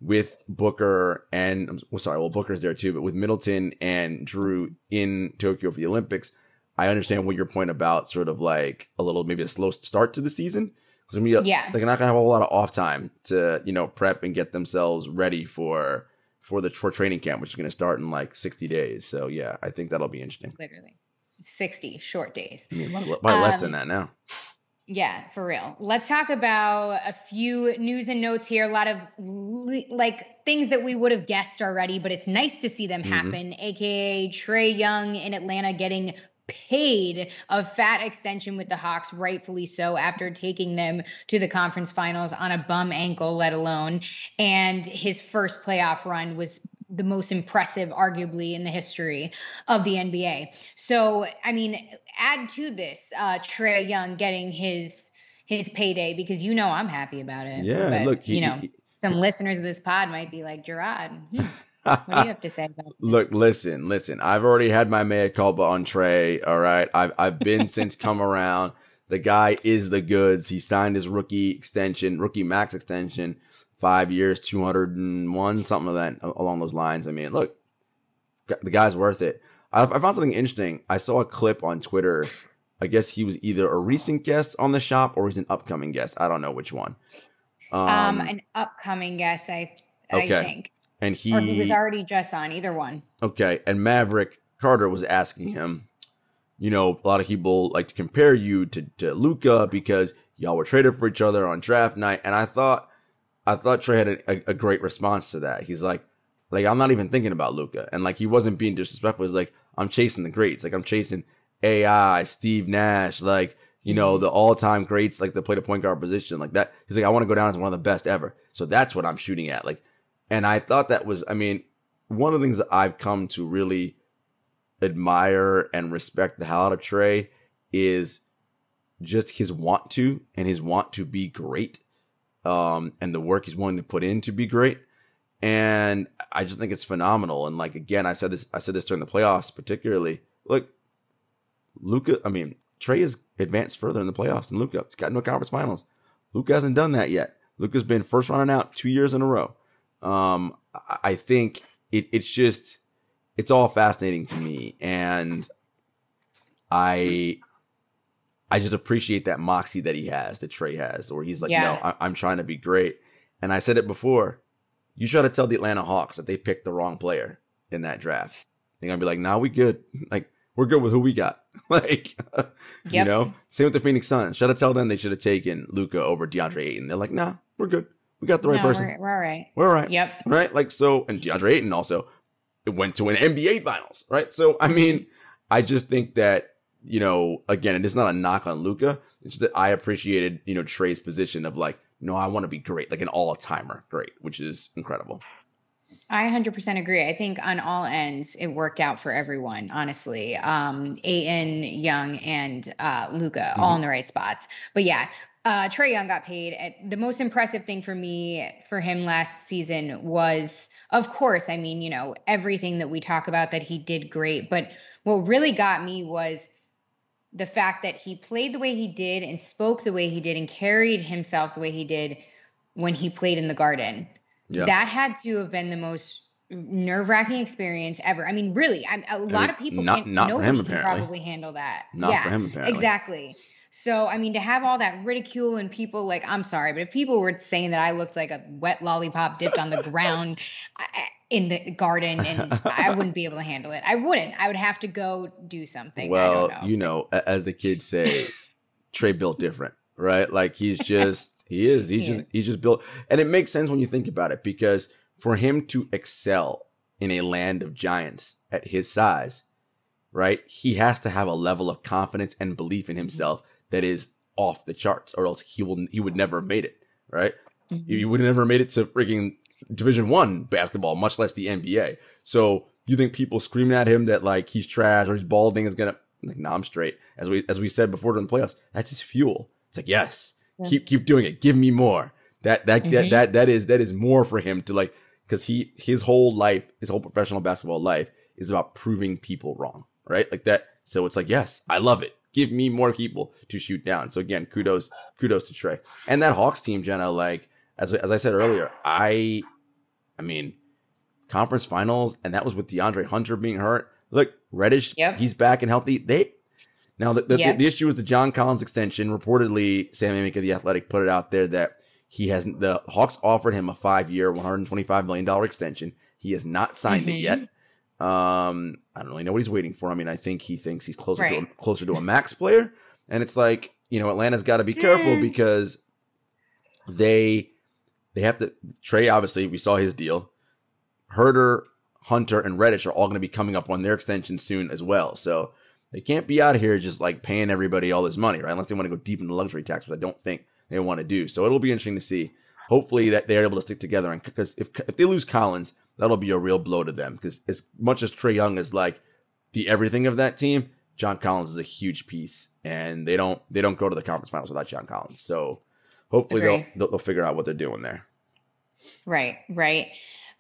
with Booker and – I'm well, sorry, well, Booker's there too. But with Middleton and Drew in Tokyo for the Olympics, I understand what your point about sort of like a little – maybe a slow start to the season. So we, yeah. They're not going to have a whole lot of off time to, you know, prep and get themselves ready for for the for training camp, which is going to start in like sixty days. So, yeah, I think that'll be interesting. Literally sixty short days. I mean, probably um, less than that now. Yeah, for real. Let's talk about a few news and notes here. A lot of like things that we would have guessed already, but it's nice to see them mm-hmm. happen, a k a. Trae Young in Atlanta getting paid a fat extension with the Hawks, rightfully so, after taking them to the conference finals on a bum ankle, let alone. And his first playoff run was the most impressive, arguably, in the history of the N B A. So, I mean, add to this, uh, Trae Young getting his his payday, because you know I'm happy about it. Yeah, but, look, he, you know, he, some he, listeners of this pod might be like, Gerard, hmm. what do you have to say about that? Look, listen, listen. I've already had my mea culpa on Trae. All right. I've I've been since come around. The guy is the goods. He signed his rookie extension, rookie max extension, five years, two hundred one, something like that, along those lines. I mean, look, the guy's worth it. I, I found something interesting. I saw a clip on Twitter. I guess he was either a recent guest on the shop or he's an upcoming guest. I don't know which one. Um, um an upcoming guest, I I okay. think. And he, or he was already just on, either one. Okay. And Maverick Carter was asking him, you know, a lot of people like to compare you to, to Luka because y'all were traded for each other on draft night. And I thought I thought Trae had a, a great response to that. He's like, like, I'm not even thinking about Luka. And like, he wasn't being disrespectful. He's like, I'm chasing the greats. Like, I'm chasing A I, Steve Nash, like, you know, the all-time greats, like, that played a point guard position like that. He's like, I want to go down as one of the best ever. So that's what I'm shooting at. Like, and I thought that was, I mean, one of the things that I've come to really admire and respect the hell out of Trae is just his want to and his want to be great, um, and the work he's willing to put in to be great. And I just think it's phenomenal. And like, again, I said this, I said this during the playoffs, particularly. Look, Luka, I mean, Trae has advanced further in the playoffs than Luka. He's gotten to a conference finals. Luka hasn't done that yet. Luka's been first round and out two years in a row. Um, I think it, it's just, it's all fascinating to me. And I, I just appreciate that moxie that he has, that Trae has, where he's like, yeah. no, I, I'm trying to be great. And I said it before. You try to tell the Atlanta Hawks that they picked the wrong player in that draft. They're going to be like, nah, we good. Like, we're good with who we got. Like, yep. you know, same with the Phoenix Suns. Should I tell them they should have taken Luka over DeAndre Ayton? They're like, nah, we're good. We got the right no, person. We're, we're all right. We're all right. Yep. Right? Like, so, and DeAndre Ayton also it went to an N B A finals, right? So, I mean, I just think that, you know, again, it is not a knock on Luka. It's just that I appreciated, you know, Trae's position of like, no, I want to be great, like an all-timer great, which is incredible. I one hundred percent agree. I think on all ends, it worked out for everyone, honestly. Um, Ayton, Young, and uh, Luka, mm-hmm. all in the right spots. But yeah, uh, Trae Young got paid. The most impressive thing for me, for him last season was, of course, I mean, you know, everything that we talk about that he did great. But what really got me was the fact that he played the way he did and spoke the way he did and carried himself the way he did when he played in the Garden. Yeah. That had to have been the most nerve-wracking experience ever. I mean, really, I'm, a I lot mean, of people not, can't, not nobody for him, apparently. Can probably handle that. Not yeah, for him, apparently. Exactly. So, I mean, to have all that ridicule and people like, I'm sorry, but if people were saying that I looked like a wet lollipop dipped on the ground I, in the Garden, and I wouldn't be able to handle it. I wouldn't. I would have to go do something. Well, I don't know. You know, as the kids say, Trae built different, right? Like he's just, he is, he's he just, is. he's just built. And it makes sense when you think about it, because for him to excel in a land of giants at his size, right? He has to have a level of confidence and belief in himself that is off the charts, or else he will he would never have made it, right? Mm-hmm. He would have never made it to freaking Division One basketball, much less the N B A. So you think people screaming at him that like he's trash or he's balding is gonna like, nah, I'm straight. As we as we said before during the playoffs, that's his fuel. It's like, yes, yeah. keep keep doing it. Give me more. That that mm-hmm. that that that is that is more for him to like, because he his whole life, his whole professional basketball life is about proving people wrong, right? Like that. So it's like, yes, I love it. Give me more people to shoot down. So again, kudos, kudos to Trae and that Hawks team, Jenna. Like as as I said earlier, I, I mean, conference finals, and that was with DeAndre Hunter being hurt. Look, Reddish, yep. he's back and healthy. They now the the, yep. the the issue is the John Collins extension. Reportedly, Sam Amick of the Athletic put it out there that he hasn't. The Hawks offered him a five-year, one hundred twenty-five million dollar extension. He has not signed mm-hmm. it yet. Um, I don't really know what he's waiting for. I mean, I think he thinks he's closer right. to a, closer to a max player, and it's like, you know, Atlanta's got to be careful mm. because they they have to. Trae, obviously, we saw his deal. Herder, Hunter, and Reddish are all going to be coming up on their extension soon as well, so they can't be out here just like paying everybody all this money, right? Unless they want to go deep into luxury tax, which I don't think they want to do. So it'll be interesting to see. Hopefully, that they're able to stick together, and because if if they lose Collins, that'll be a real blow to them, because as much as Trae Young is like the everything of that team, John Collins is a huge piece, and they don't they don't go to the conference finals without John Collins. So hopefully they'll, they'll they'll figure out what they're doing there. Right, right.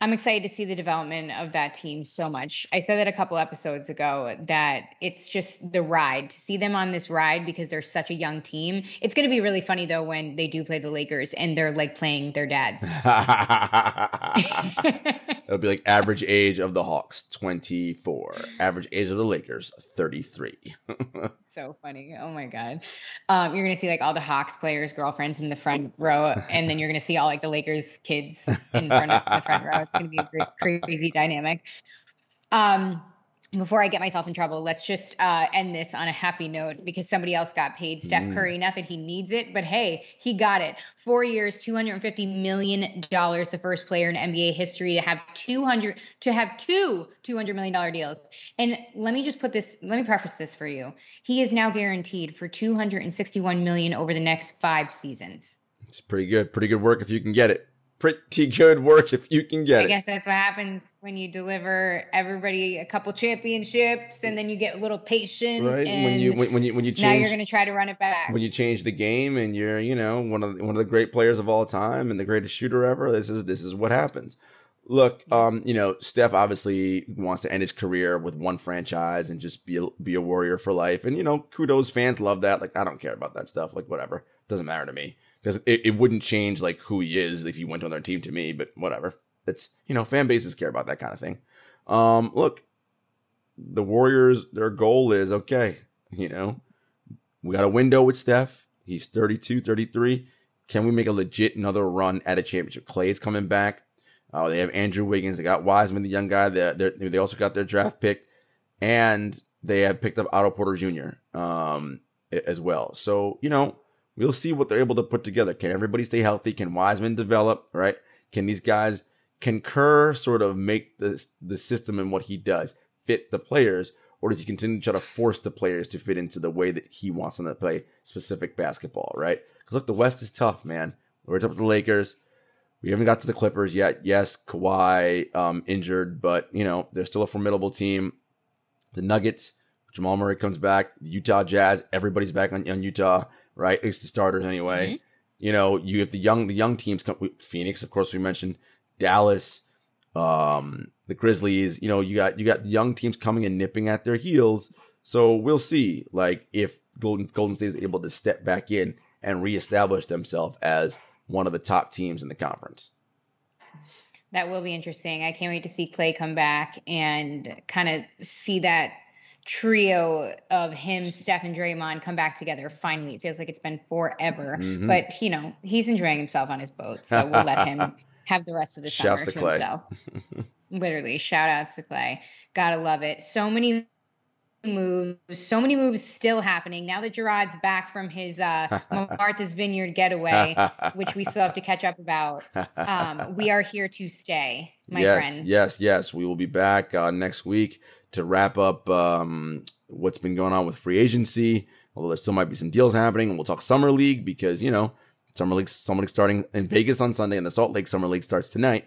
I'm excited to see the development of that team so much. I said that a couple episodes ago that it's just the ride, to see them on this ride because they're such a young team. It's going to be really funny though when they do play the Lakers and they're like playing their dads. It'll be like average age of the Hawks, twenty-four. Average age of the Lakers, thirty-three. So funny. Oh my God. Um, you're going to see like all the Hawks players' girlfriends in the front row, and then you're going to see all like the Lakers kids in front of the front row. It's going to be a great, crazy dynamic. Um, before I get myself in trouble, let's just uh, end this on a happy note because somebody else got paid. Steph Curry, not that he needs it, but hey, he got it. Four years, two hundred fifty million dollars, the first player in N B A history to have two hundred to have two two hundred million dollars deals. And let me just put this, let me preface this for you. He is now guaranteed for two hundred sixty-one million dollars over the next five seasons. It's pretty good. Pretty good work if you can get it. pretty good work if you can get it. I guess that's what happens when you deliver everybody a couple championships, and then you get a little patient. Right. And when you when, when you when you change, now you're going to try to run it back. When you change the game, and you're you know one of the, one of the great players of all time and the greatest shooter ever. This is this is what happens. Look, um, you know, Steph obviously wants to end his career with one franchise and just be a, be a warrior for life. And you know, kudos, fans love that. Like, I don't care about that stuff. Like, whatever, doesn't matter to me. Because it, it wouldn't change, like, who he is if he went on their team to me, but whatever. It's, you know, fan bases care about that kind of thing. Um, look, the Warriors, their goal is, okay, you know, we got a window with Steph. He's thirty-two, thirty-three. Can we make a legit another run at a championship? Clay's coming back. Uh, they have Andrew Wiggins. They got Wiseman, the young guy. They they also got their draft pick. And they have picked up Otto Porter Junior Um, as well. So, you know, we'll see what they're able to put together. Can everybody stay healthy? Can Wiseman develop, right? Can these guys concur, sort of make the, the system and what he does fit the players? Or does he continue to try to force the players to fit into the way that he wants them to play specific basketball, right? Because, look, the West is tough, man. We're up to the Lakers. We haven't got to the Clippers yet. Yes, Kawhi um, injured, but, you know, they're still a formidable team. The Nuggets, Jamal Murray comes back. The Utah Jazz, everybody's back on, on Utah. Right, it's the starters anyway. Mm-hmm. You know, you have the young, the young teams. Come, Phoenix, of course, we mentioned Dallas, um, the Grizzlies. You know, you got you got young teams coming and nipping at their heels. So we'll see, like, if Golden Golden State is able to step back in and reestablish themselves as one of the top teams in the conference. That will be interesting. I can't wait to see Clay come back and kind of see that trio of him, Steph, and Draymond come back together. Finally, it feels like it's been forever. Mm-hmm. But, you know, he's enjoying himself on his boat, so we'll let him have the rest of the summer to himself. Literally, shout outs to Clay. Gotta love it. So many moves, so many moves still happening. Now that Gerard's back from his uh, Martha's Vineyard getaway, which we still have to catch up about, um, we are here to stay, my yes, friend. Yes, yes, we will be back uh, next week to wrap up um, what's been going on with free agency, although there still might be some deals happening. And we'll talk Summer League because, you know, Summer League, Summer League starting in Vegas on Sunday, and the Salt Lake Summer League starts tonight.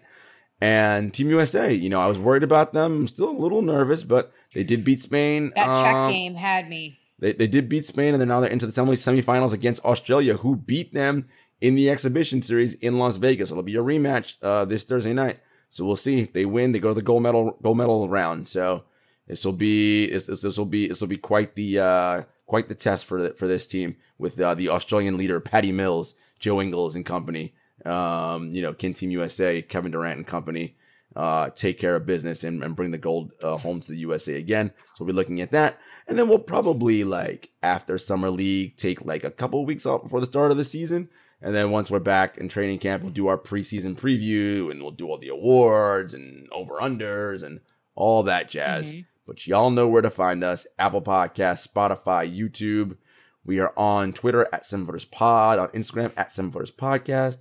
And Team U S A, you know, I was worried about them. I'm still a little nervous, but they did beat Spain. That um, Czech game had me. They, they did beat Spain, and then now they're into the semifinals against Australia, who beat them in the exhibition series in Las Vegas. It'll be a rematch uh, this Thursday night. So we'll see. If they win, they go to the gold medal gold medal round. So This will be this will be this will be quite the uh, quite the test for the, for this team with uh, the Australian leader Patty Mills, Joe Ingles and company. Um, you know, can Team U S A, Kevin Durant and company uh, take care of business and, and bring the gold uh, home to the U S A again. So we'll be looking at that, and then we'll probably, like, after Summer League, take like a couple of weeks off before the start of the season, and then once we're back in training camp, we'll do our preseason preview and we'll do all the awards and over unders and all that jazz. Mm-hmm. But y'all know where to find us. Apple Podcasts, Spotify, YouTube. We are on Twitter at seven footers pod, on Instagram at seven footers podcast.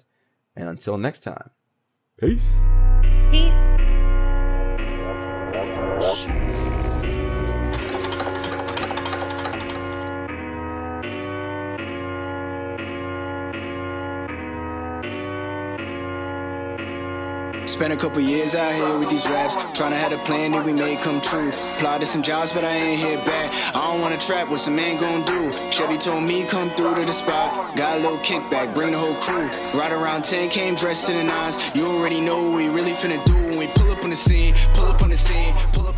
And until next time, peace. Peace. Spent a couple years out here with these raps, tryna have a plan that we made come true. Applied to some jobs, but I ain't hear back. I don't wanna trap, what's a man gon' do? Chevy told me come through to the spot. Got a little kickback, bring the whole crew. Right around ten, came dressed in the nines. You already know what we really finna do when we pull up on the scene, pull up on the scene, pull up.